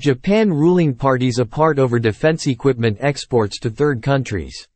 Japan ruling parties apart over defense equipment exports to third countries.